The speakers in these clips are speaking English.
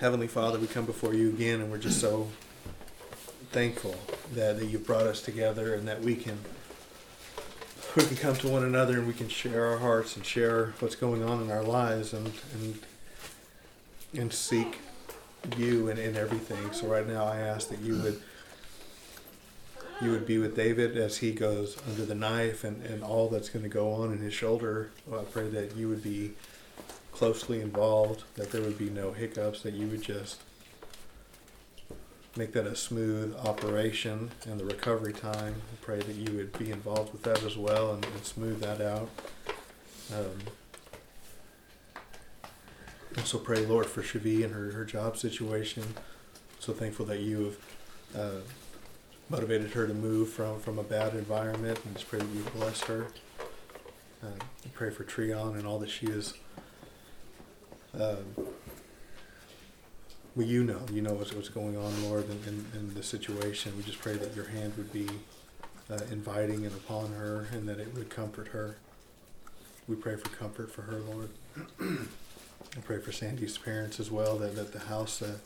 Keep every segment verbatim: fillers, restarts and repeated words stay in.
Heavenly Father, we come before you again, and we're just so thankful that, that you brought us together, and that we can we can come to one another, and we can share our hearts and share what's going on in our lives, and and and seek you in, in everything. So right now I ask that you would you would be with David as he goes under the knife, and, and all that's going to go on in his shoulder. Well, I pray that you would be closely involved, that there would be no hiccups, that you would just make that a smooth operation, and the recovery time, I pray that you would be involved with that as well, and, and smooth that out. Um, also pray, Lord, for Shavi and her, her job situation. So thankful that you have uh, motivated her to move from, from a bad environment, and just pray that you bless her. Uh, pray for Trion and all that she is. Um, well, you know, you know what's, what's going on, Lord, in, in, in the situation. We just pray that your hand would be uh, inviting and upon her, and that it would comfort her. We pray for comfort for her, Lord. I pray for Sandy's parents as well, that, that the house uh,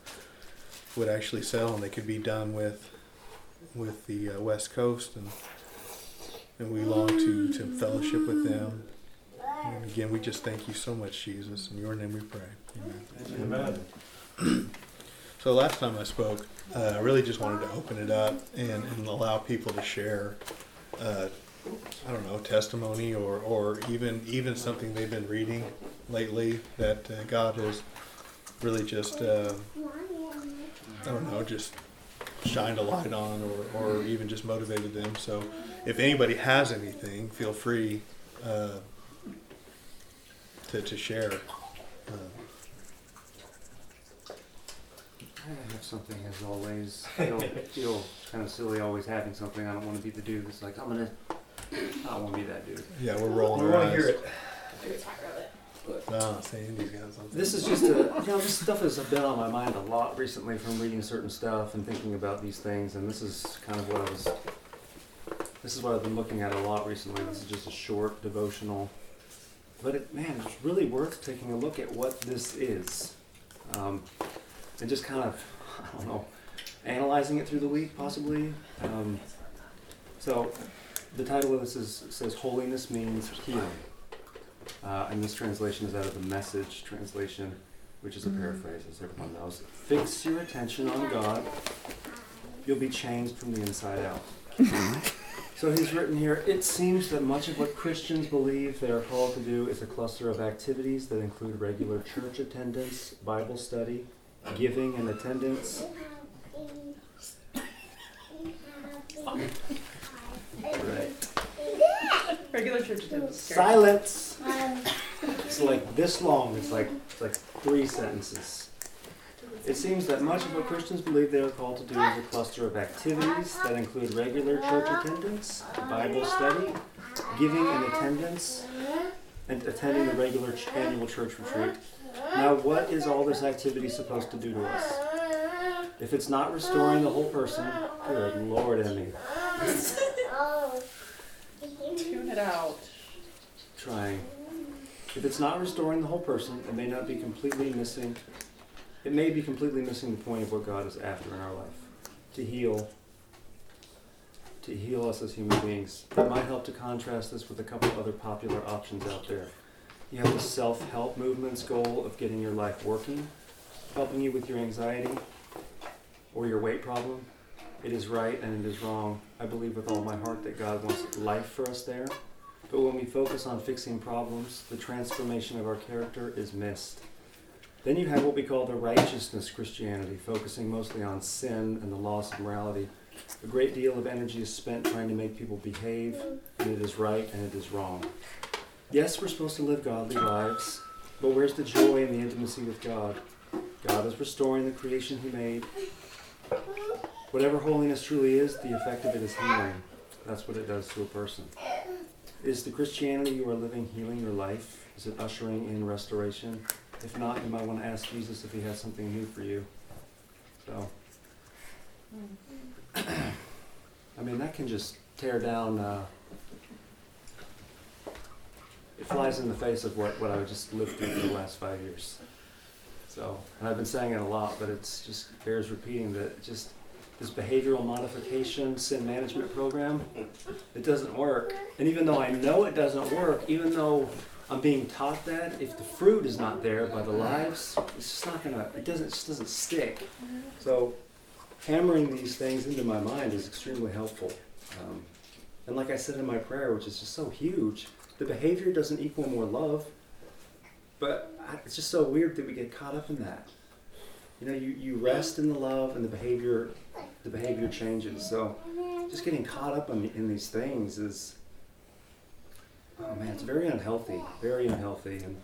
would actually sell, and they could be done with with the uh, West Coast, and and we long to, to fellowship with them. And again, we just thank you so much, Jesus. In your name we pray. Amen. Amen. So last time I spoke, uh, I really just wanted to open it up and, and allow people to share, uh, I don't know, testimony or, or even even something they've been reading lately that uh, God has really just, uh, I don't know, just shined a light on, or, or even just motivated them. So if anybody has anything, feel free uh To, to share. Uh, I have something as always. I feel, feel kind of silly always having something. I don't want to be the dude that's like, I'm gonna. I don't want to be that dude. Yeah, we're rolling. We want to hear it. I get tired of it. But no, Sandy's got something. This is just a. You know, this stuff has been on my mind a lot recently from reading certain stuff and thinking about these things, and this is kind of what I was. This is what I've been looking at a lot recently. This is just a short devotional. But it, man, it's really worth taking a look at what this is, um, and just kind of, I don't know, analyzing it through the week possibly. Um, so, the title of this is says "Holiness Means Healing," uh, and this translation is out of the Message Translation, which is a paraphrase, as everyone knows. Fix your attention on God; you'll be changed from the inside out. So he's written here, it seems that much of what Christians believe they are called to do is a cluster of activities that include regular church attendance, Bible study, giving and attendance. Right. Regular church attendance. Silence. It's like this long. It's like it's like three sentences. It seems that much of what Christians believe they are called to do is a cluster of activities that include regular church attendance, Bible study, giving and attendance, and attending the regular ch- annual church retreat. Now, what is all this activity supposed to do to us? If it's not restoring the whole person, good Lord, Emmy. Tune it out. Trying. If it's not restoring the whole person, it may not be completely missing... It may be completely missing the point of what God is after in our life. To heal. To heal us as human beings. It might help to contrast this with a couple other popular options out there. You have the self-help movement's goal of getting your life working, helping you with your anxiety or your weight problem. It is right and it is wrong. I believe with all my heart that God wants life for us there. But when we focus on fixing problems, the transformation of our character is missed. Then you have what we call the righteousness Christianity, focusing mostly on sin and the loss of morality. A great deal of energy is spent trying to make people behave, and it is right and it is wrong. Yes, we're supposed to live godly lives, but where's the joy and the intimacy with God? God is restoring the creation He made. Whatever holiness truly is, the effect of it is healing. That's what it does to a person. Is the Christianity you are living healing your life? Is it ushering in restoration? If not, you might want to ask Jesus if he has something new for you. So, I mean, that can just tear down, uh, it flies in the face of what, what I just lived through for the last five years. So, and I've been saying it a lot, but it's just bears repeating that just this behavioral modification sin management program, it doesn't work. And even though I know it doesn't work, even though I'm being taught that, if the fruit is not there by the lives, it's just not gonna. It doesn't. It just doesn't stick. So, hammering these things into my mind is extremely helpful. Um, and like I said in my prayer, which is just so huge, the behavior doesn't equal more love. But I, it's just so weird that we get caught up in that. You know, you, you rest in the love, and the behavior, the behavior changes. So, just getting caught up in, in these things is. Oh man, it's very unhealthy, very unhealthy, and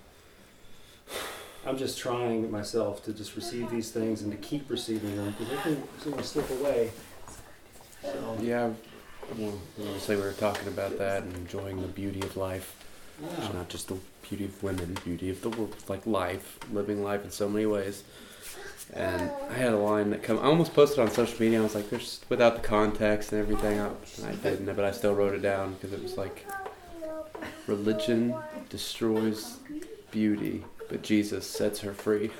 I'm just trying myself to just receive these things and to keep receiving them, because everything's going to slip away. So. Yeah, well, honestly, we were talking about that and enjoying the beauty of life. Yeah. It's not just the beauty of women, beauty of the world, like life, living life in so many ways. And I had a line that come. I almost posted it on social media. I was like, "There's without the context and everything." I, I didn't, but I still wrote it down because it was like. Religion destroys beauty, but Jesus sets her free.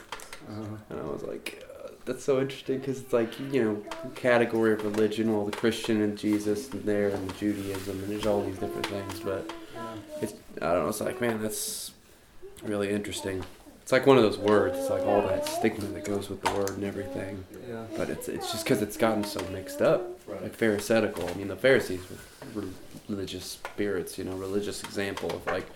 Uh-huh. And I was like, uh, that's so interesting, because it's like, you know, category of religion, well, the Christian and Jesus and there and Judaism, and there's all these different things, but it's, I don't know, it's like, man, that's really interesting. It's like one of those words, it's like all that stigma that goes with the word and everything. Yeah. But it's it's just because it's gotten so mixed up, right. Like pharisaical. I mean, the Pharisees were religious spirits, you know, religious example of like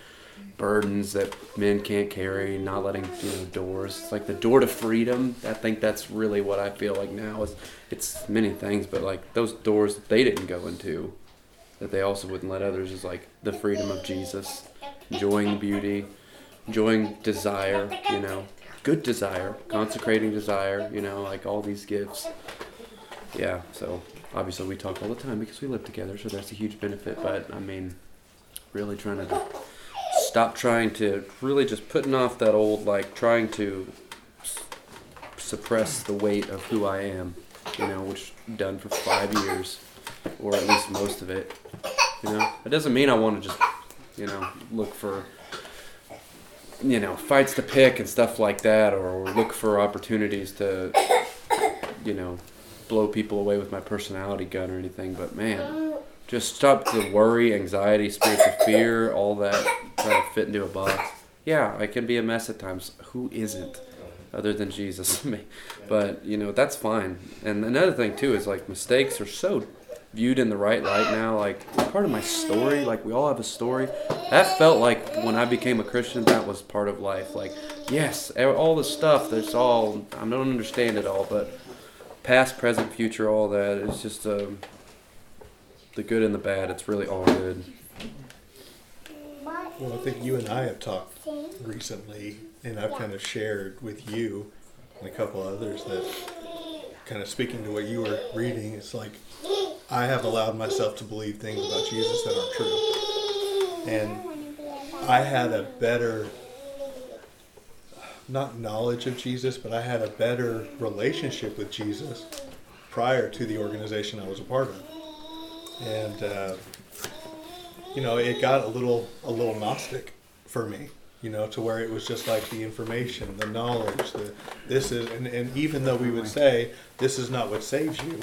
burdens that men can't carry, not letting, you know, doors. It's like the door to freedom. I think that's really what I feel like now is it's many things, but like those doors that they didn't go into that they also wouldn't let others is like the freedom of Jesus, enjoying beauty. Enjoying desire, you know, good desire, consecrating desire, you know, like all these gifts. Yeah, so obviously we talk all the time because we live together, so that's a huge benefit. But, I mean, really trying to stop trying to, really just putting off that old, like, trying to s- suppress the weight of who I am, you know, which I've done for five years, or at least most of it, you know. It doesn't mean I want to just, you know, look for... you know, fights to pick and stuff like that, or look for opportunities to, you know, blow people away with my personality gun or anything. But man, just stop the worry, anxiety, spirits of fear, all that, try to fit into a box. Yeah, I can be a mess at times. Who isn't? Other than Jesus. But, you know, that's fine. And another thing, too, is like mistakes are so viewed in the right light now, like part of my story, like we all have a story. That felt like when I became a Christian, that was part of life. Like, yes, all the stuff that's all, I don't understand it all, but past, present, future, all that, it's just um, the good and the bad, it's really all good. Well, I think you and I have talked recently, and I've kind of shared with you and a couple others that kind of speaking to what you were reading, it's like, I have allowed myself to believe things about Jesus that aren't true. And I had a better, not knowledge of Jesus, but I had a better relationship with Jesus prior to the organization I was a part of. And, uh, you know, it got a little, a little Gnostic for me, you know, to where it was just like the information, the knowledge, the this is, and, and even though we would say, this is not what saves you,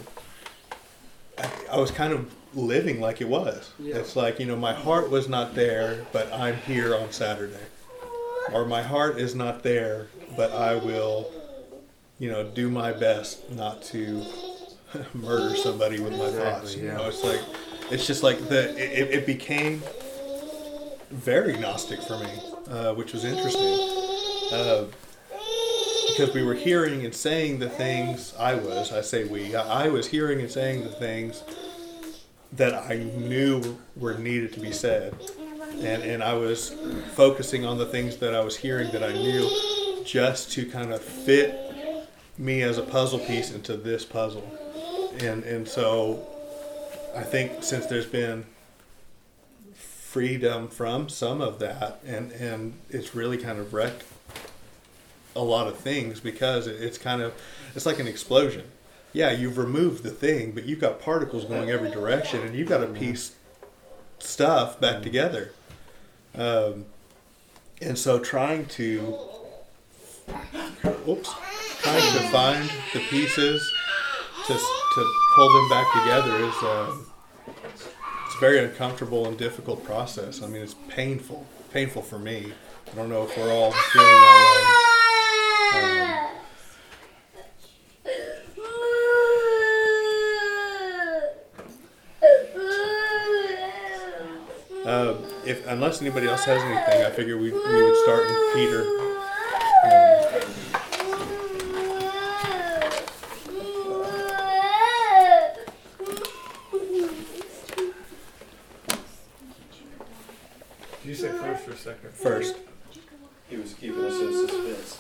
I was kind of living like it was. Yeah. It's like, you know, my heart was not there, but I'm here on Saturday. Or my heart is not there, but I will, you know, do my best not to murder somebody with my exactly, thoughts. You yeah. know, it's like, it's just like the, it, it became very Gnostic for me, uh, which was interesting. Uh, Because we were hearing and saying the things I was, I say we, I was hearing and saying the things that I knew were needed to be said. And, and I was focusing on the things that I was hearing that I knew just to kind of fit me as a puzzle piece into this puzzle. And, and so I think since there's been freedom from some of that, and, and it's really kind of wrecked a lot of things, because it's kind of, it's like an explosion. Yeah, you've removed the thing, but you've got particles going every direction, and you've got to piece stuff back together. Um, and so trying to, oops, trying to find the pieces to to pull them back together is uh, it's a very uncomfortable and difficult process. I mean, it's painful, painful for me. I don't know if we're all feeling that way. Um, Uh, if unless anybody else has anything, I figure we, we would start with Peter. Um, Did you say first or second? First. He was keeping us in suspense.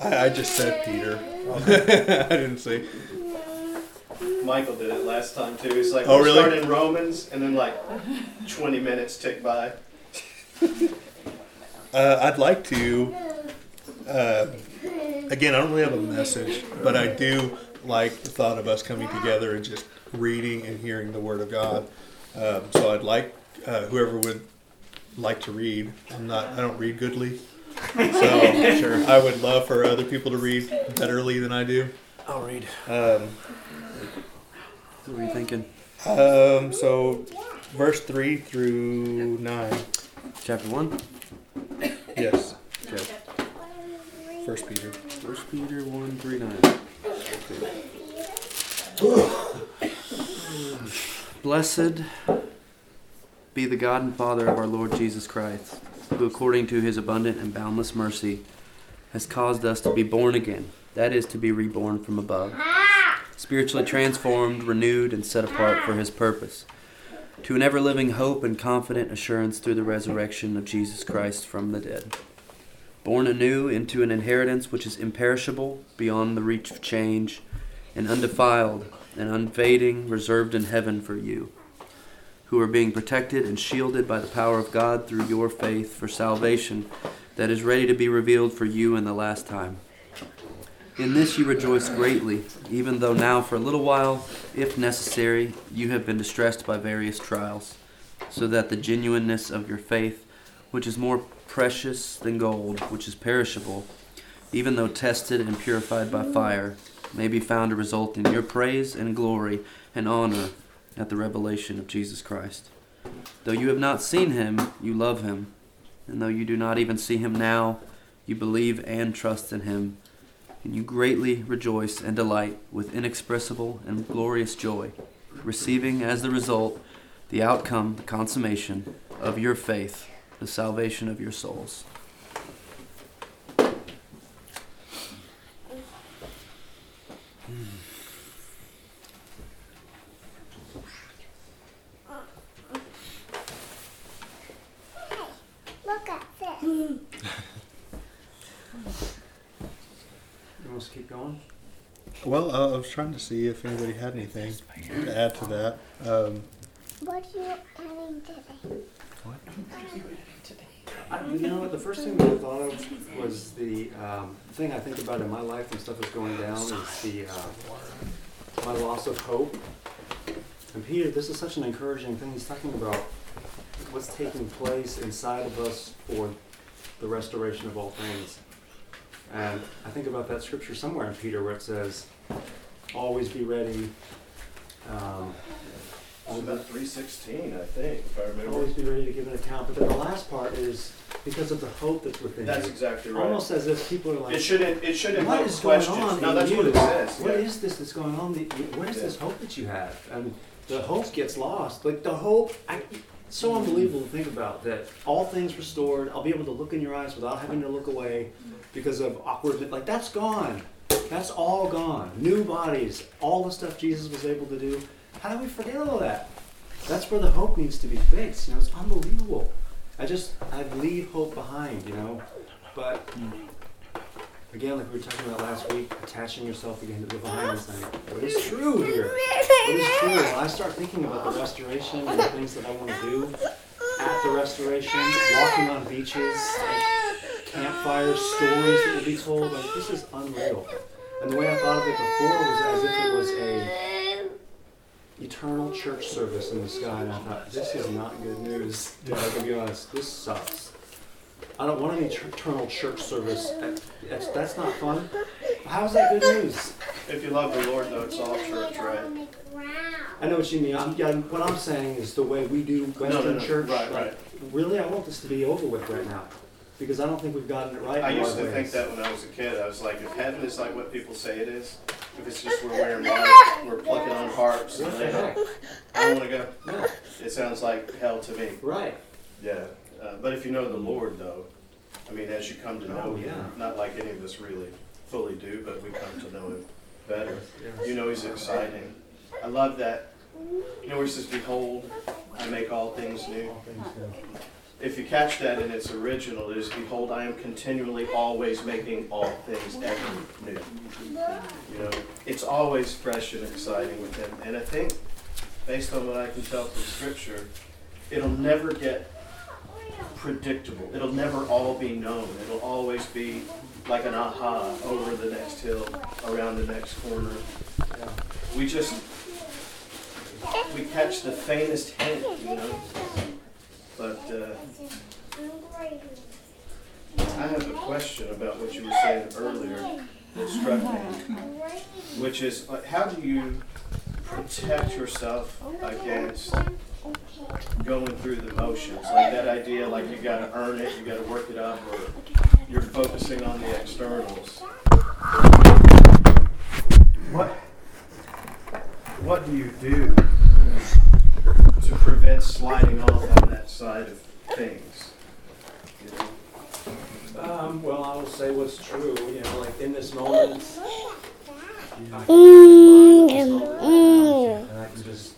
I, I just said Peter. Okay. I didn't say. Michael did it last time too. He's like, oh, we really? Started in Romans, and then like twenty minutes tick by. uh, I'd like to. Uh, again, I don't really have a message, but I do like the thought of us coming together and just reading and hearing the Word of God. Um, so I'd like uh, whoever would like to read. I'm not. I don't read goodly, so sure. I would love for other people to read betterly than I do. I'll read. Um, What were you thinking? Um, so, verse three through nine. Chapter one? Yes. Okay. First Peter. First Peter one through nine. Okay. Blessed be the God and Father of our Lord Jesus Christ, who according to his abundant and boundless mercy has caused us to be born again, that is, to be reborn from above. Spiritually transformed, renewed, and set apart for his purpose, to an ever-living hope and confident assurance through the resurrection of Jesus Christ from the dead. Born anew into an inheritance which is imperishable, beyond the reach of change, and undefiled and unfading, reserved in heaven for you, who are being protected and shielded by the power of God through your faith for salvation that is ready to be revealed for you in the last time. In this you rejoice greatly, even though now for a little while, if necessary, you have been distressed by various trials, so that the genuineness of your faith, which is more precious than gold, which is perishable, even though tested and purified by fire, may be found to result in your praise and glory and honor at the revelation of Jesus Christ. Though you have not seen him, you love him, and though you do not even see him now, you believe and trust in him. And you greatly rejoice and delight with inexpressible and glorious joy, receiving as the result the outcome, the consummation of your faith, the salvation of your souls. Look at this. Keep going. Well, uh, I was trying to see if anybody had anything to add to that. Um, what are you adding today? What? What are you adding today? I, you know, the first thing that I thought of was the um, thing I think about in my life when stuff is going down is the uh, my loss of hope. And Peter, this is such an encouraging thing. He's talking about what's taking place inside of us for the restoration of all things. And I think about that scripture somewhere in Peter where it says, always be ready. Um, it's about three sixteen, I think, if I remember. Always be ready to give an account. But then the last part is because of the hope that's within that's you. That's exactly right. Almost as if people are like, it shouldn't, it shouldn't what is going questions. On no, that's you? What it says. What yeah. is this that's going on? What is yeah. this hope that you have? And the hope gets lost. Like the hope, I, it's so unbelievable to think about that all things restored. I'll be able to look in your eyes without having to look away. Because of awkwardness, like that's gone. That's all gone. New bodies, all the stuff Jesus was able to do. How do we forget all that? That's where the hope needs to be fixed. You know, it's unbelievable. I just, I leave hope behind, you know. But, again, like we were talking about last week, attaching yourself again to the behind is like, what is true here? What is true? When I start thinking about the restoration and the things that I want to do at the restoration, walking on beaches, like, campfire stories that will be told, like this is unreal. And the way I thought of it before was as if it was a eternal church service in the sky, and I thought, this is not good news, if I can be honest. This sucks. I don't want an eternal church service. That's not fun. How is that good news? If you love the Lord, though, it's all church, right? I know what you mean. I'm, yeah, what I'm saying is the way we do Western no, no, no. church. Right, like, right. Really, I want this to be over with right now because I don't think we've gotten it right. I used to ways. think that when I was a kid. I was like, if heaven is like what people say it is, if it's just we're wearing masks, we're plucking on harps, and like, I don't want to go. No. It sounds like hell to me. Right. Yeah. Uh, but if you know the Lord, though, I mean, as you come to know oh, yeah. Him, not like any of us really fully do, but we come to know Him better. Yes. You know He's exciting. I love that. You know where it says, "Behold, I make all things new." If you catch that in its original, it is, "Behold, I am continually always making all things ever new." You know, it's always fresh and exciting with Him. And I think, based on what I can tell from Scripture, it'll never get predictable. It'll never all be known. It'll always be like an aha, over the next hill, around the next corner. Yeah. We just... We catch the faintest hint, you know. But uh, I have a question about what you were saying earlier that struck me, which is, uh, how do you protect yourself against going through the motions? Like that idea, like you got to earn it, you got to work it up, or you're focusing on the externals. What? What do you do to prevent sliding off on that side of things? Um, well, I will say what's true. You know, like in this moment, I can, and I can just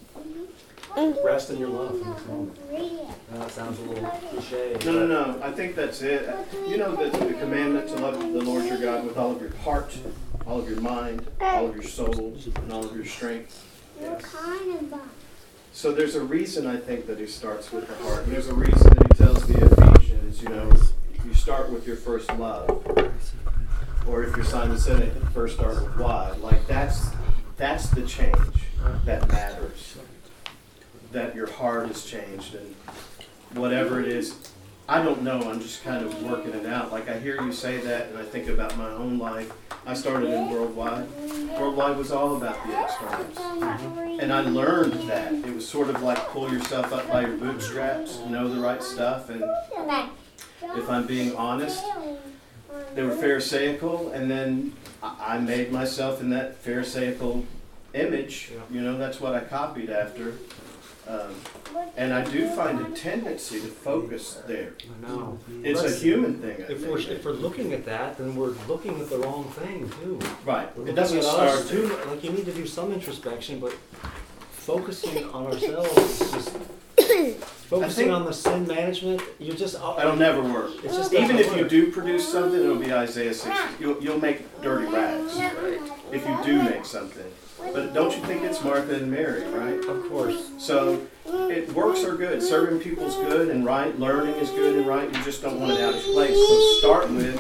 rest in your love in this moment. Now, that sounds a little cliche. No, no, no. I think that's it. You know, the, the commandment to love the Lord your God with all of your heart, all of your mind, all of your soul, and all of your strength. Yes. So there's a reason, I think, that he starts with the heart. And there's a reason that he tells the Ephesians, you know, you start with your first love. Or if you're Simon Sinek, first start with why. Like, that's that's the change that matters. That your heart has changed. And whatever it is, I don't know. I'm just kind of working it out. Like, I hear you say that, and I think about my own life. I started in Worldwide. Worldwide was all about the externals. Mm-hmm. And I learned that. It was sort of like pull yourself up by your bootstraps, know the right stuff. And if I'm being honest, they were pharisaical. And then I made myself in that pharisaical image. You know, that's what I copied after. Um, and I do find a tendency to focus there. I know. It's Let's, a human thing. I if, think. We're, if we're looking at that, then we're looking at the wrong thing, too. Right. It doesn't start too. Like, you need to do some introspection, but focusing on ourselves is just... Focusing on the sin management, you're just... Uh, that'll never work. It's just Even if work. you do produce something, it'll be Isaiah six. You'll, you'll make dirty rags, right? If you do make something. But don't you think it's Martha and Mary, right? Of course. So, it, works are good. Serving people's good and right. Learning is good and right. You just don't want it out of place. So start with,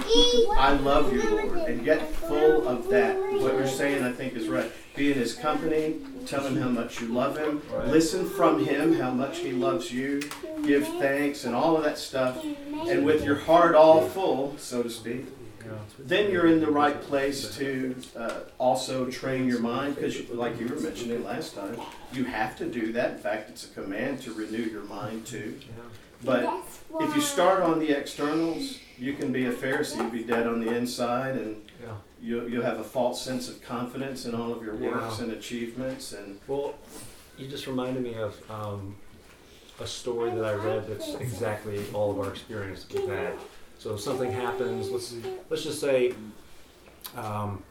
I love you, Lord. And get full of that. What you're saying, I think, is right. Be in His company. Tell Him how much you love Him. Listen from Him how much He loves you. Give thanks and all of that stuff. And with your heart all full, so to speak, then you're in the right place to uh, also train your mind, because you, like you were mentioning last time, you have to do that. In fact, it's a command to renew your mind too. But if you start on the externals, you can be a Pharisee. You'll be dead on the inside, and you'll, you'll have a false sense of confidence in all of your works and achievements. And well, you just reminded me of um, a story that I read that's exactly all of our experience with that. So if something happens, let's let's just say um,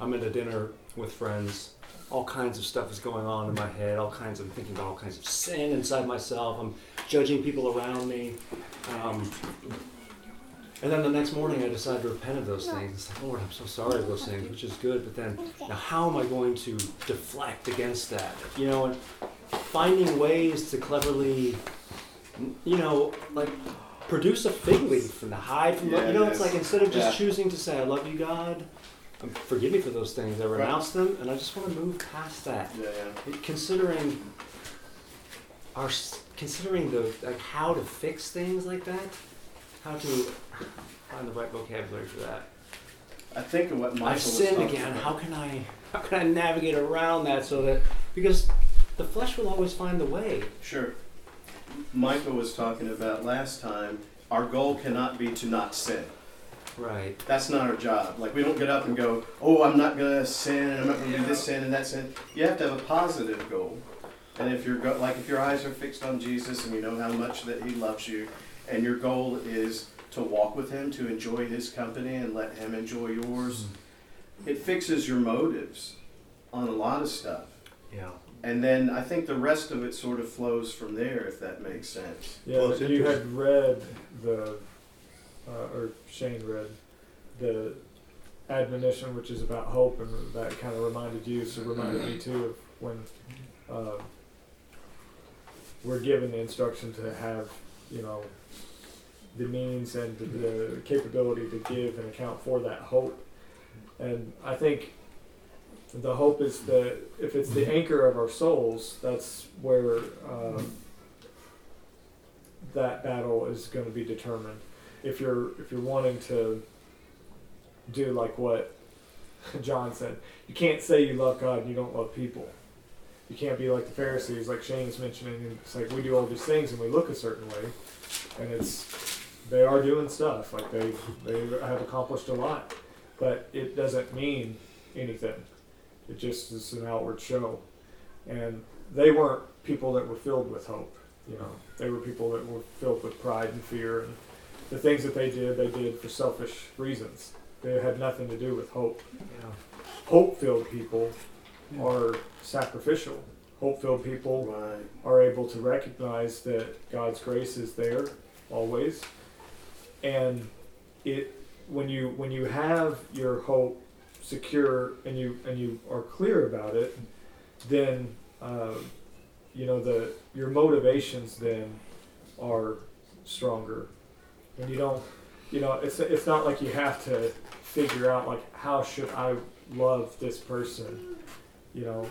I'm at a dinner with friends. All kinds of stuff is going on in my head. All kinds of I'm thinking about all kinds of sin inside myself. I'm judging people around me. Um, and then the next morning, I decide to repent of those things. It's like, Lord, I'm so sorry for those things, which is good. But then, now how am I going to deflect against that? You know, and finding ways to cleverly, you know, like. Produce a fig leaf and hide from, yeah, you know, it's like instead of just yeah. choosing to say, I love you, God, forgive me for those things, I renounce right. them, and I just want to move past that. Yeah, yeah. Considering our, considering the, like how to fix things like that, how to find the right vocabulary for that. I think of what Michael I've sinned was again. About. How can I how can I navigate around that so that because the flesh will always find the way. Sure. Michael was talking about last time. Our goal cannot be to not sin. Right. That's not our job. Like, we don't get up and go, oh, I'm not going to sin, I'm not going to do this sin and that sin. You have to have a positive goal. And if you're go- like if your eyes are fixed on Jesus and you know how much that he loves you, and your goal is to walk with him, to enjoy his company and let him enjoy yours, mm-hmm. it fixes your motives on a lot of stuff. Yeah. And then I think the rest of it sort of flows from there, if that makes sense. Yeah, well, so you had read the, uh, or Shane read, the admonition, which is about hope, and that kind of reminded you, so reminded me too of when uh, we're given the instruction to have, you know, the means and the, the capability to give and account for that hope. And I think the hope is the, if it's the anchor of our souls, that's where um, that battle is going to be determined. If you're if you're wanting to do like what John said, you can't say you love God and you don't love people. You can't be like the Pharisees, like Shane's mentioning, and it's like we do all these things and we look a certain way, and it's they are doing stuff like they they have accomplished a lot, but it doesn't mean anything. It just is an outward show. And they weren't people that were filled with hope. You know, they were people that were filled with pride and fear. And the things that they did, they did for selfish reasons. They had nothing to do with hope. Yeah. Hope-filled people yeah. are sacrificial. Hope-filled people right. are able to recognize that God's grace is there always. And it when you when you have your hope secure and you and you are clear about it, then uh, you know the your motivations then are stronger, and you don't you know it's it's not like you have to figure out like how should I love this person, you know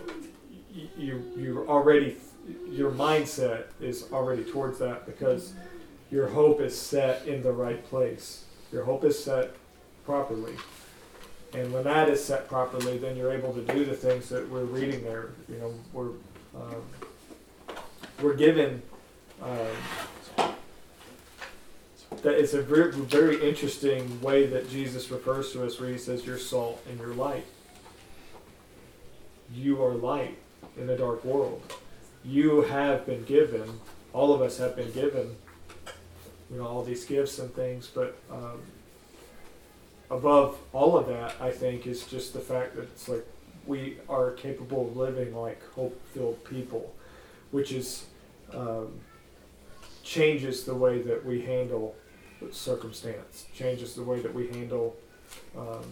you you already your mindset is already towards that because your hope is set in the right place, your hope is set properly. And when that is set properly, then you're able to do the things that we're reading there. You know, we're um, we're given um, that it's a very, very interesting way that Jesus refers to us, where he says, "You're salt and you're light. You are light in a dark world. You have been given. All of us have been given. You know, all these gifts and things, but." Um, Above all of that, I think, is just the fact that it's like we are capable of living like hope-filled people, which is um, changes the way that we handle circumstance, changes the way that we handle, um,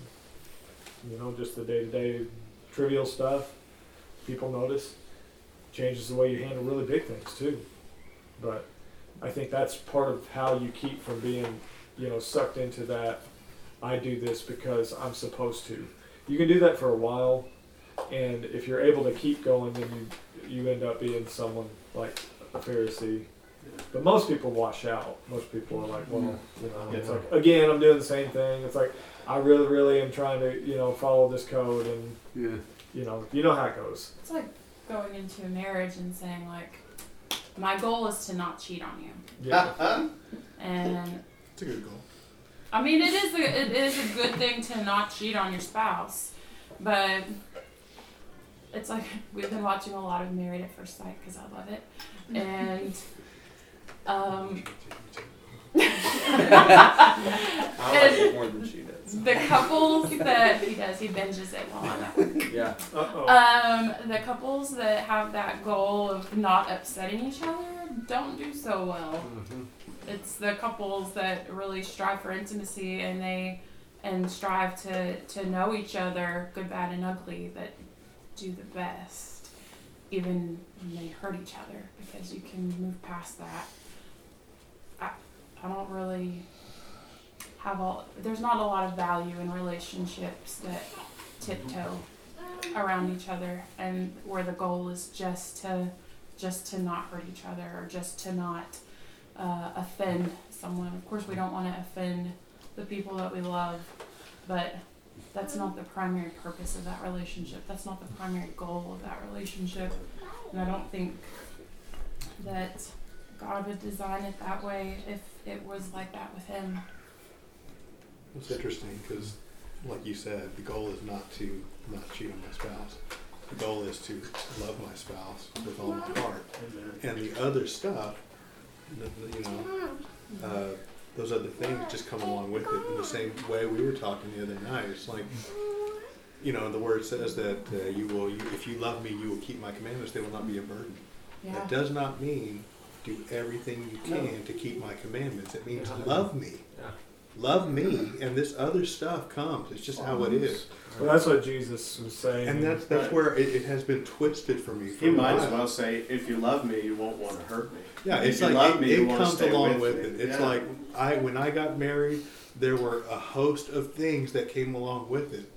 you know, just the day-to-day trivial stuff. People notice, changes the way you handle really big things too. But I think that's part of how you keep from being, you know, sucked into that. I do this because I'm supposed to. You can do that for a while, and if you're able to keep going, then you you end up being someone like a Pharisee. But most people wash out. Most people are like, well, you know, it's like, again, I'm doing the same thing. It's like, I really, really am trying to, you know, follow this code, and, yeah. you know, you know how it goes. It's like going into a marriage and saying, like, my goal is to not cheat on you. Yeah. And it's a good goal. I mean, it is, a, it is a good thing to not cheat on your spouse, but it's like we've been watching a lot of Married at First Sight because I love it, and um, I like it more than she does. The couples that he does, he binges it while I'm at work. Yeah. Uh-oh. Um, the couples that have that goal of not upsetting each other don't do so well. Mm-hmm. It's the couples that really strive for intimacy and they and strive to, to know each other, good, bad, and ugly, that do the best, even when they hurt each other, because you can move past that. I, I don't really have all... There's not a lot of value in relationships that tiptoe around each other and where the goal is just to just to not hurt each other or just to not... uh, offend someone. Of course, we don't want to offend the people that we love, but that's not the primary purpose of that relationship. That's not the primary goal of that relationship. And I don't think that God would design it that way if it was like that with him. It's interesting because, like you said, the goal is not to not cheat on my spouse. The goal is to love my spouse with all my heart. And the other stuff, you know, uh, those other things just come along with it. In the same way we were talking the other night, it's like, you know, the word says that uh, you will, you, if you love me, you will keep my commandments. They will not be a burden. Yeah. That does not mean do everything you can no. to keep my commandments. It means yeah. love me. Yeah. Love me, and this other stuff comes. It's just how it is. Well, that's what Jesus was saying. And that's that's right. where it, it has been twisted for me. For you might as well say, if you love me, you won't want to hurt me. Yeah, it's if like you love it, me, you it comes along with, with it. It's yeah. like I when I got married, there were a host of things that came along with it.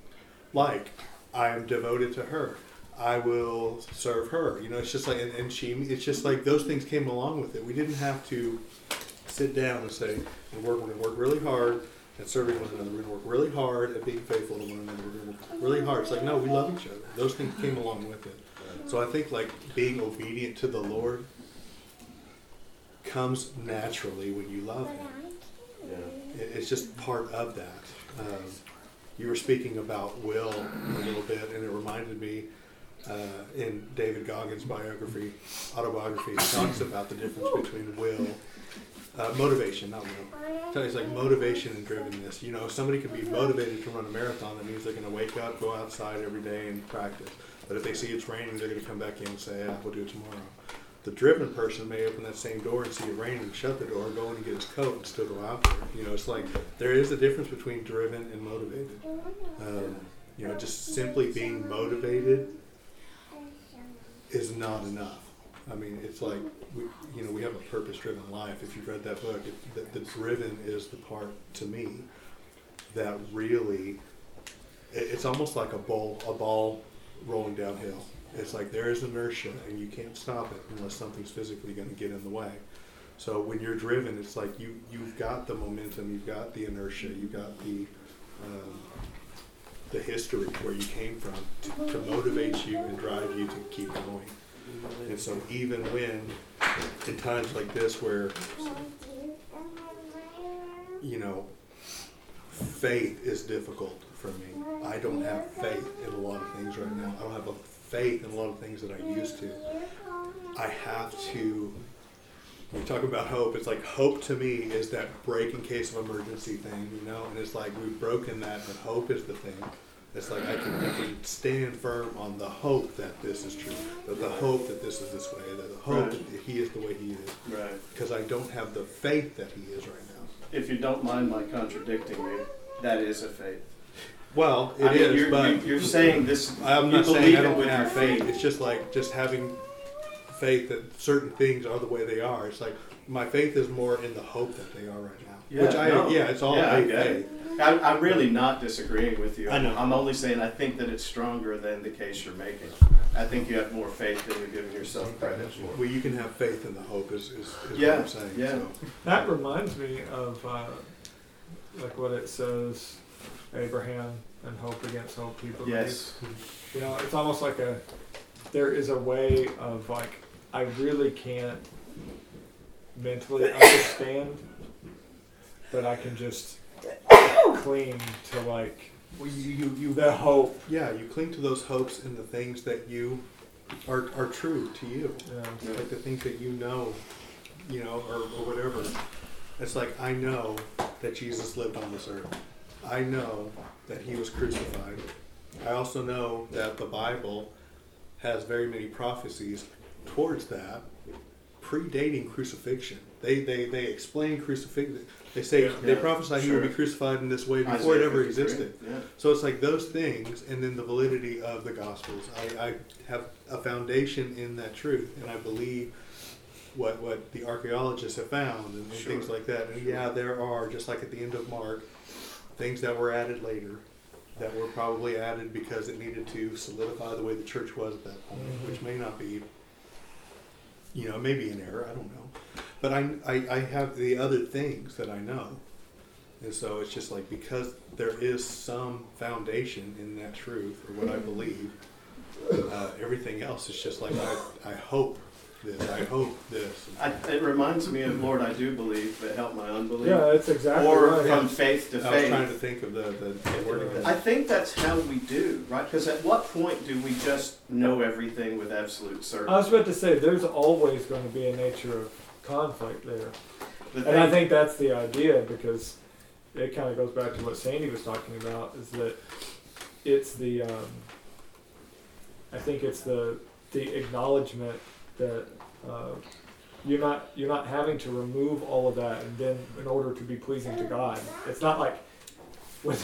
Like, I am devoted to her. I will serve her. You know, it's just like, and, and she, it's just like those things came along with it. We didn't have to sit down and say, we're going to work really hard at serving one another. We're going to work really hard at being faithful to one another. We're going to work really hard. It's like, no, we love each other. Those things came along with it. So I think, like, being obedient to the Lord comes naturally when you love him. Yeah. It's just part of that. Um, you were speaking about will a little bit, and it reminded me uh, in David Goggins' biography, autobiography, he talks about the difference between will Uh, motivation, not will. It's like motivation and drivenness. You know, somebody can be motivated to run a marathon. That means they're going to wake up, go outside every day and practice. But if they see it's raining, they're going to come back in and say, ah, we'll do it tomorrow. The driven person may open that same door and see it raining, shut the door, go in and get his coat and still go out there. You know, it's like there is a difference between driven and motivated. Um, you know, just simply being motivated is not enough. I mean, it's like, we, you know, we have a purpose-driven life. If you've read that book, it, the, the driven is the part, to me, that really, it, it's almost like a ball, a ball rolling downhill. It's like there is inertia, and you can't stop it unless something's physically going to get in the way. So when you're driven, it's like you, you've got the momentum, you've got the inertia, you've got the um, the history where you came from to, to motivate you and drive you to keep going. And so even when, in times like this where, you know, faith is difficult for me. I don't have faith in a lot of things right now. I don't have a faith in a lot of things that I used to. I have to, when we talk about hope, it's like hope to me is that break in case of emergency thing, you know, and it's like we've broken that, but hope is the thing. It's like I can, I can stand firm on the hope that this is true, that the hope that this is this way, that the hope right. that he is the way he is. Right. Because I don't have the faith that he is right now. If you don't mind my contradicting me, that is a faith. Well, it I mean, is, you're, but... You're, you're saying this... I'm not saying I don't it have faith. faith. It's just like just having faith that certain things are the way they are. It's like my faith is more in the hope that they are right now. Yeah, Which I, no. yeah it's all yeah, faith. faith. I, I'm really not disagreeing with you. I know. I'm only saying I think that it's stronger than the case you're making. I think you have more faith than you're giving yourself credit for. Well, you can have faith in the hope is, is, is yeah, what I'm saying. Yeah. So. That reminds me of uh, like what it says, Abraham and hope against hope. People. Yes. You know, it's almost like a there is a way of like I really can't mentally understand, but I can just cling to like well, you, you, you, the hope. Yeah, you cling to those hopes and the things that you are are true to you. Yeah. Like the things that you know, you know, or, or whatever. It's like I know that Jesus lived on this earth. I know that he was crucified. I also know that the Bible has very many prophecies towards that, predating crucifixion. They they they explain crucifixion. They say yeah, they yeah, prophesy sure. he would be crucified in this way before Isaiah it ever existed. Yeah. So it's like those things, and then the validity of the Gospels. I, I have a foundation in that truth, and I believe what what the archaeologists have found and, and sure. things like that. And sure. yeah, there are just like at the end of Mark, things that were added later, that were probably added because it needed to solidify the way the church was at that point, mm-hmm. which may not be. You know, maybe an error. I don't know. But I, I, I have the other things that I know. And so it's just like, because there is some foundation in that truth or what I believe, uh, everything else is just like, I, I hope this, I hope this. I, it reminds me of Lord, I do believe, but help my unbelief. Yeah, that's exactly or right. Or from faith to faith. I was trying to think of the, the, the wording. I think that's how we do, right? Because at what point do we just know everything with absolute certainty? I was about to say, there's always going to be a nature of conflict there. The and thing, I think that's the idea, because it kind of goes back to what Sandy was talking about, is that it's the, um, I think it's the the acknowledgement that uh, you're not you're not having to remove all of that, and then in order to be pleasing to God, it's not like when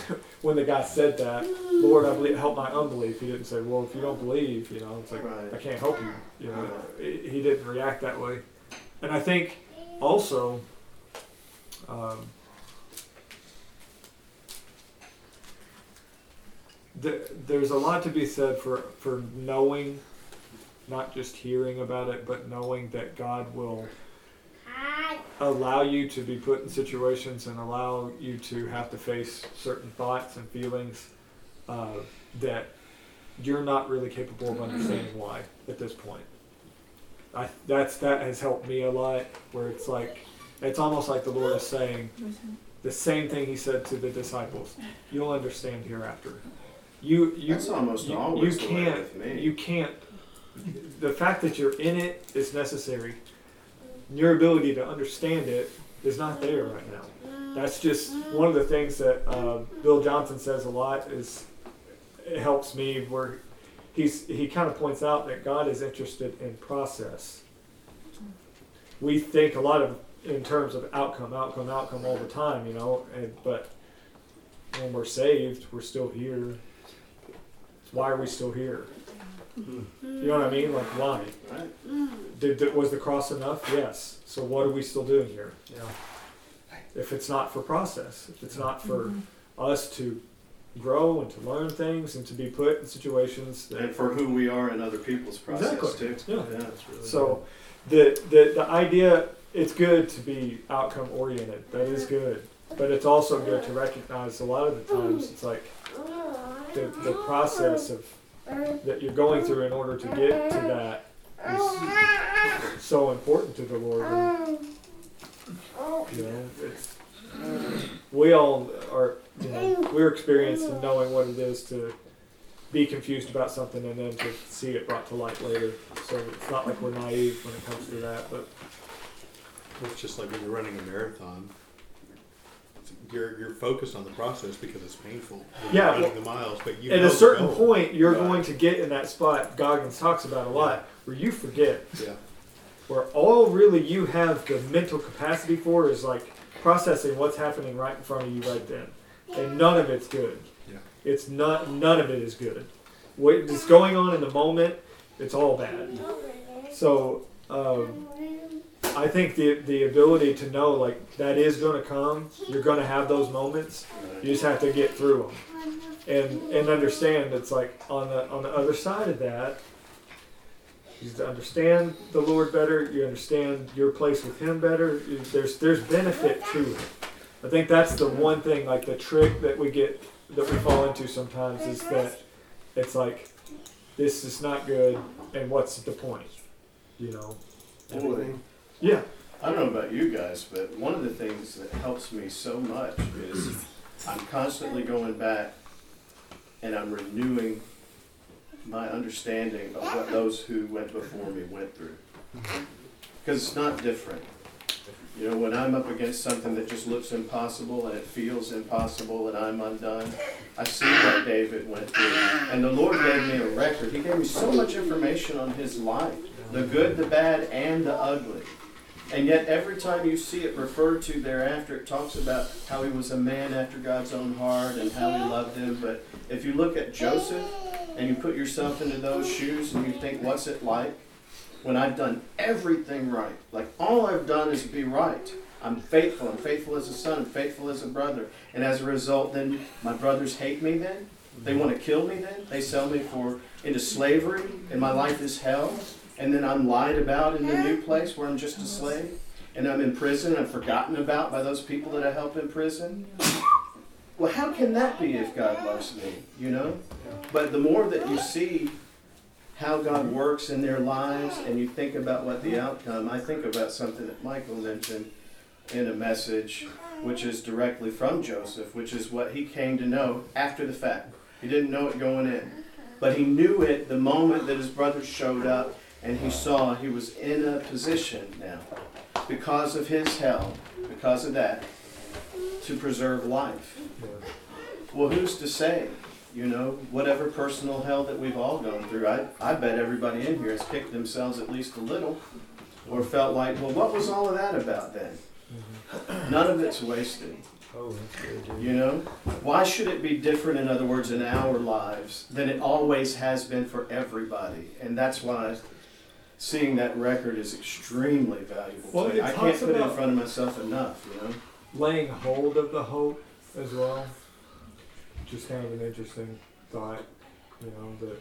when the guy said that, Lord, I believe, help my unbelief. He didn't say, well, if you don't believe, you know, it's like right. I can't help you. You know, right. He didn't react that way. And I think also. Um, There's a lot to be said for, for knowing, not just hearing about it, but knowing that God will allow you to be put in situations and allow you to have to face certain thoughts and feelings uh, that you're not really capable of understanding why at this point. I, that's that has helped me a lot, where it's like, it's almost like the Lord is saying the same thing he said to the disciples, you'll understand hereafter. You you That's almost you, always you the can't, way with me. You can't. The fact that you're in it is necessary. Your ability to understand it is not there right now. That's just one of the things that uh, Bill Johnson says a lot. Is it helps me where he's he kind of points out that God is interested in process. We think a lot of in terms of outcome, outcome, outcome all the time, you know. And, but when we're saved, we're still here. Why are we still here? You know what I mean? Like, why? Right. Did, did was the cross enough? Yes. So what are we still doing here? Yeah. If it's not for process, if it's not for mm-hmm. us to grow and to learn things and to be put in situations that and for who we are in other people's process exactly. too. Yeah. yeah that's really so good. the the the idea, it's good to be outcome oriented. That is good, but it's also good to recognize a lot of the times it's like. The, the process of that you're going through in order to get to that is so important to the Lord. And, you know, it's, we all are, you know, we're experienced in knowing what it is to be confused about something and then to see it brought to light later. So it's not like we're naive when it comes to that. But it's just like when you're running a marathon. You're you're focused on the process because it's painful. You're yeah, running well, the miles, but you at a certain goal. point you're right. going to get in that spot Goggins talks about a lot, yeah. where you forget. Yeah. Where all really you have the mental capacity for is like processing what's happening right in front of you right then, and none of it's good. Yeah. It's not none of it is good. What is going on in the moment? It's all bad. So um, I think the the ability to know, like, that is going to come. You're going to have those moments. You just have to get through them, and and understand it's like on the on the other side of that. You just understand the Lord better. You understand your place with Him better. There's there's benefit to it. I think that's the one thing, like the trick that we get that we fall into sometimes is that it's like this is not good, and what's the point, you know? Everything. Yeah. I don't know about you guys, but one of the things that helps me so much is I'm constantly going back and I'm renewing my understanding of what those who went before me went through. Because it's not different. You know, when I'm up against something that just looks impossible and it feels impossible and I'm undone, I see what David went through. And the Lord gave me a record. He gave me so much information on his life, the good, the bad, and the ugly. And yet every time you see it referred to thereafter, it talks about how he was a man after God's own heart and how he loved him. But if you look at Joseph and you put yourself into those shoes and you think, what's it like when I've done everything right? Like, all I've done is be right. I'm faithful. I'm faithful as a son. I'm faithful as a brother. And as a result, then my brothers hate me then? They want to kill me then? They sell me for into slavery and my life is hell? And then I'm lied about in the new place where I'm just a slave. and I'm in prison and I'm forgotten about by those people that I help in prison? Well, how can that be if God loves me, you know? But the more that you see how God works in their lives and you think about what the outcome, I think about something that Michael mentioned in a message, which is directly from Joseph, which is what he came to know after the fact. He didn't know it going in, but he knew it the moment that his brothers showed up and he saw he was in a position now, because of his help, because of that, to preserve life. Well, who's to say, you know, whatever personal hell that we've all gone through. I, I bet everybody in here has kicked themselves at least a little or felt like, well, what was all of that about then? Mm-hmm. None of it's wasted. Oh, good, you know? Why should it be different, in other words, in our lives than it always has been for everybody? And that's why seeing that record is extremely valuable. Well, I can't put it in front of myself enough, you know? Laying hold of the hope as well. Just kind of an interesting thought, you know, that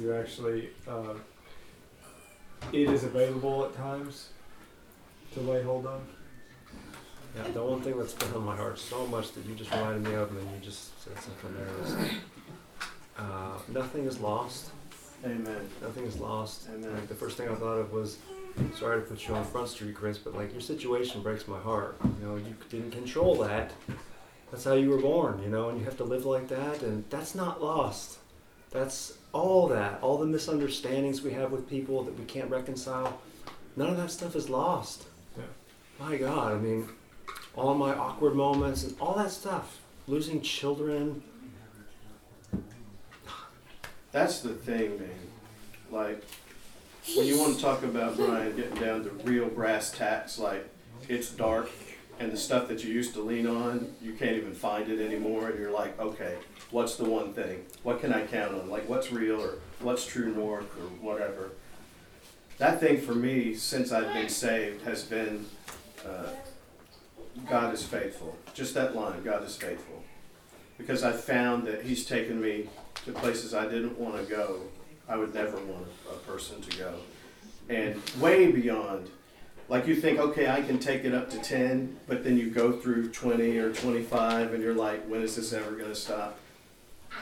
you actually, uh, it is available at times to lay hold of. Yeah, the one thing that's been on my heart so much that you just reminded me of, and you just said something there, is uh, nothing is lost. Amen. Nothing is lost. Amen. Like the first thing I thought of was, sorry to put you on Front Street, Chris, but like your situation breaks my heart. You know, you didn't control that. That's how you were born, you know, and you have to live like that, and that's not lost. That's all that, all the misunderstandings we have with people that we can't reconcile, none of that stuff is lost. Yeah. My God, I mean, all my awkward moments and all that stuff, losing children. That's the thing, man. Like, when you want to talk about, Brian, getting down to real brass tacks, like, it's dark. And the stuff that you used to lean on, you can't even find it anymore. And you're like, okay, what's the one thing? What can I count on? Like, what's real or what's true north or whatever? That thing for me, since I've been saved, has been uh, God is faithful. Just that line, God is faithful. Because I found that he's taken me to places I didn't want to go. I would never want a person to go. And way beyond. Like you think, okay, I can take it up to ten, but then you go through twenty or twenty-five, and you're like, when is this ever going to stop?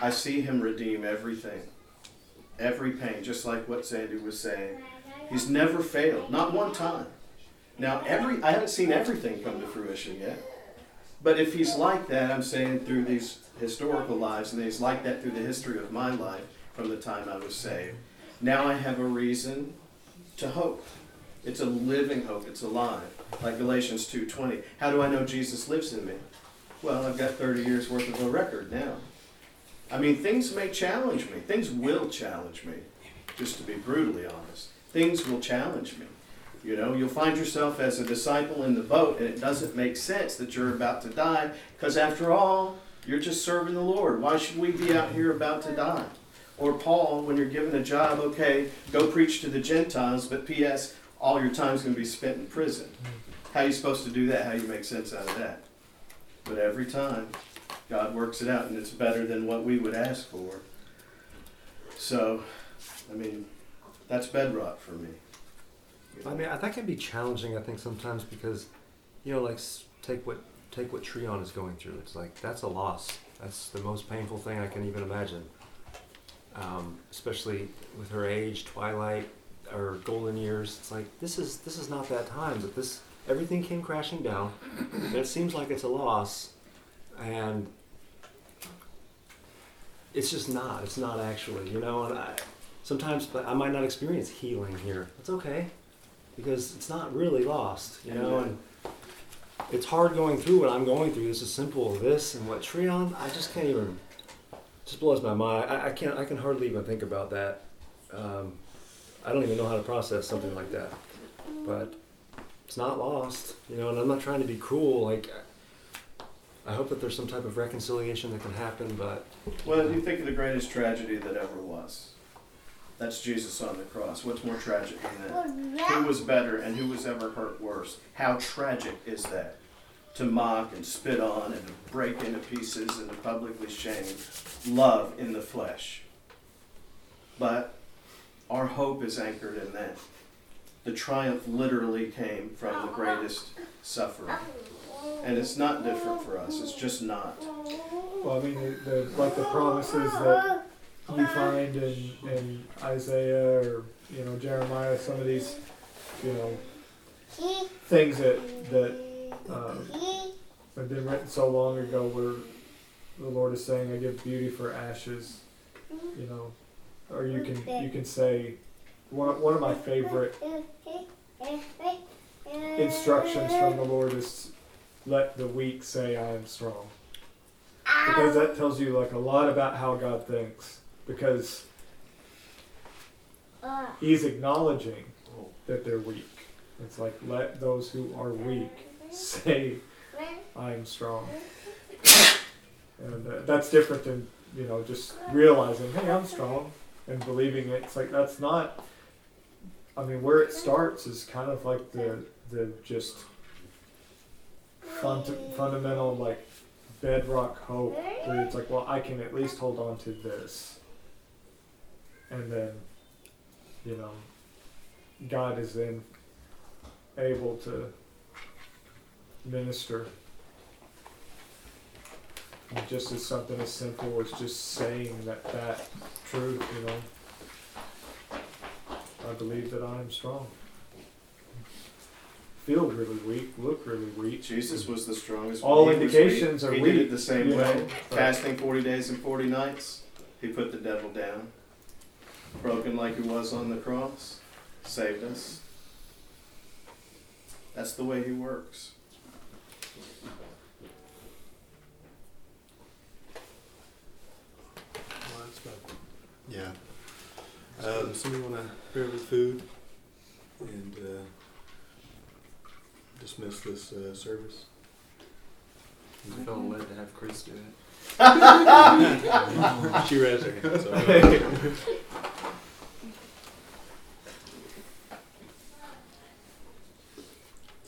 I see him redeem everything, every pain, just like what Sandy was saying. He's never failed, not one time. Now, every I haven't seen everything come to fruition yet, but if he's like that, I'm saying through these historical lives, and he's like that through the history of my life from the time I was saved, now I have a reason to hope. It's a living hope. It's alive. Like Galatians two twenty. How do I know Jesus lives in me? Well, I've got thirty years worth of a record now. I mean, things may challenge me. Things will challenge me, just to be brutally honest. Things will challenge me. You know, you'll find yourself as a disciple in the boat, and it doesn't make sense that you're about to die, because after all, you're just serving the Lord. Why should we be out here about to die? Or Paul, when you're given a job, okay, go preach to the Gentiles, but P S, all your time's going to be spent in prison. How are you supposed to do that? How do you make sense out of that? But every time, God works it out, and it's better than what we would ask for. So, I mean, that's bedrock for me. You know? I mean, that can be challenging, I think, sometimes because, you know, like, take what take what Treon is going through. It's like, that's a loss. That's the most painful thing I can even imagine. Um, especially with her age, Twilight, or golden years. It's like this is this is not that time, but this everything came crashing down, and it seems like it's a loss, and it's just not. It's not actually, you know. And I sometimes, but I might not experience healing here. It's okay, because it's not really lost, you know. Amen. And it's hard going through what I'm going through. This is simple. This and what Treon, I just can't even. Just blows my mind. I, I can't. I can hardly even think about that. Um, I don't even know how to process something like that, but it's not lost, you know, and I'm not trying to be cruel. Like, I hope that there's some type of reconciliation that can happen, but... Well, if you think of the greatest tragedy that ever was, that's Jesus on the cross. What's more tragic than that? Who was better and who was ever hurt worse? How tragic is that? To mock and spit on and to break into pieces and to publicly shame love in the flesh. But... our hope is anchored in that. The triumph literally came from the greatest suffering. And it's not different for us. It's just not. Well, I mean, the, the, like the promises that you find in, in Isaiah or, you know, Jeremiah, some of these, you know, things that, that um, have been written so long ago where the Lord is saying, I give beauty for ashes, you know. Or you can you can say, one of, one of my favorite instructions from the Lord is, let the weak say I am strong. Because that tells you like a lot about how God thinks. Because he's acknowledging that they're weak. It's like, let those who are weak say I am strong. And uh, that's different than, you know, just realizing, hey, I'm strong, and believing it. It's like, that's not, I mean, where it starts is kind of like the the just fun, fundamental, like, bedrock hope, where it's like, well, I can at least hold on to this. And then, you know, God is then able to minister. And just as something as simple as just saying that that truth, you know, I believe that I am strong. Feel really weak, look really weak. Jesus was the strongest. All indications are weak. He did it the same way. Fasting forty days and forty nights, he put the devil down. Broken like he was on the cross, saved us. That's the way he works. Yeah. Um, somebody want to prepare the food and uh, dismiss this uh, service? I felt led to have Chris do it. She raised her hand, so.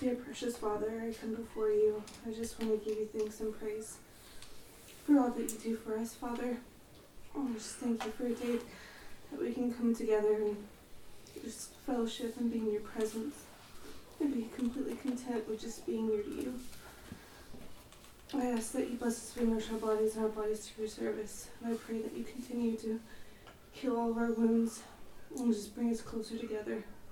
Dear precious Father, I come before you. I just want to give you thanks and praise for all that you do for us, Father. Oh, just thank you for a day that we can come together and just fellowship and be in your presence and be completely content with just being near to you. I ask that you bless us to nourish our bodies and our bodies to your service. And I pray that you continue to heal all of our wounds and just bring us closer together. In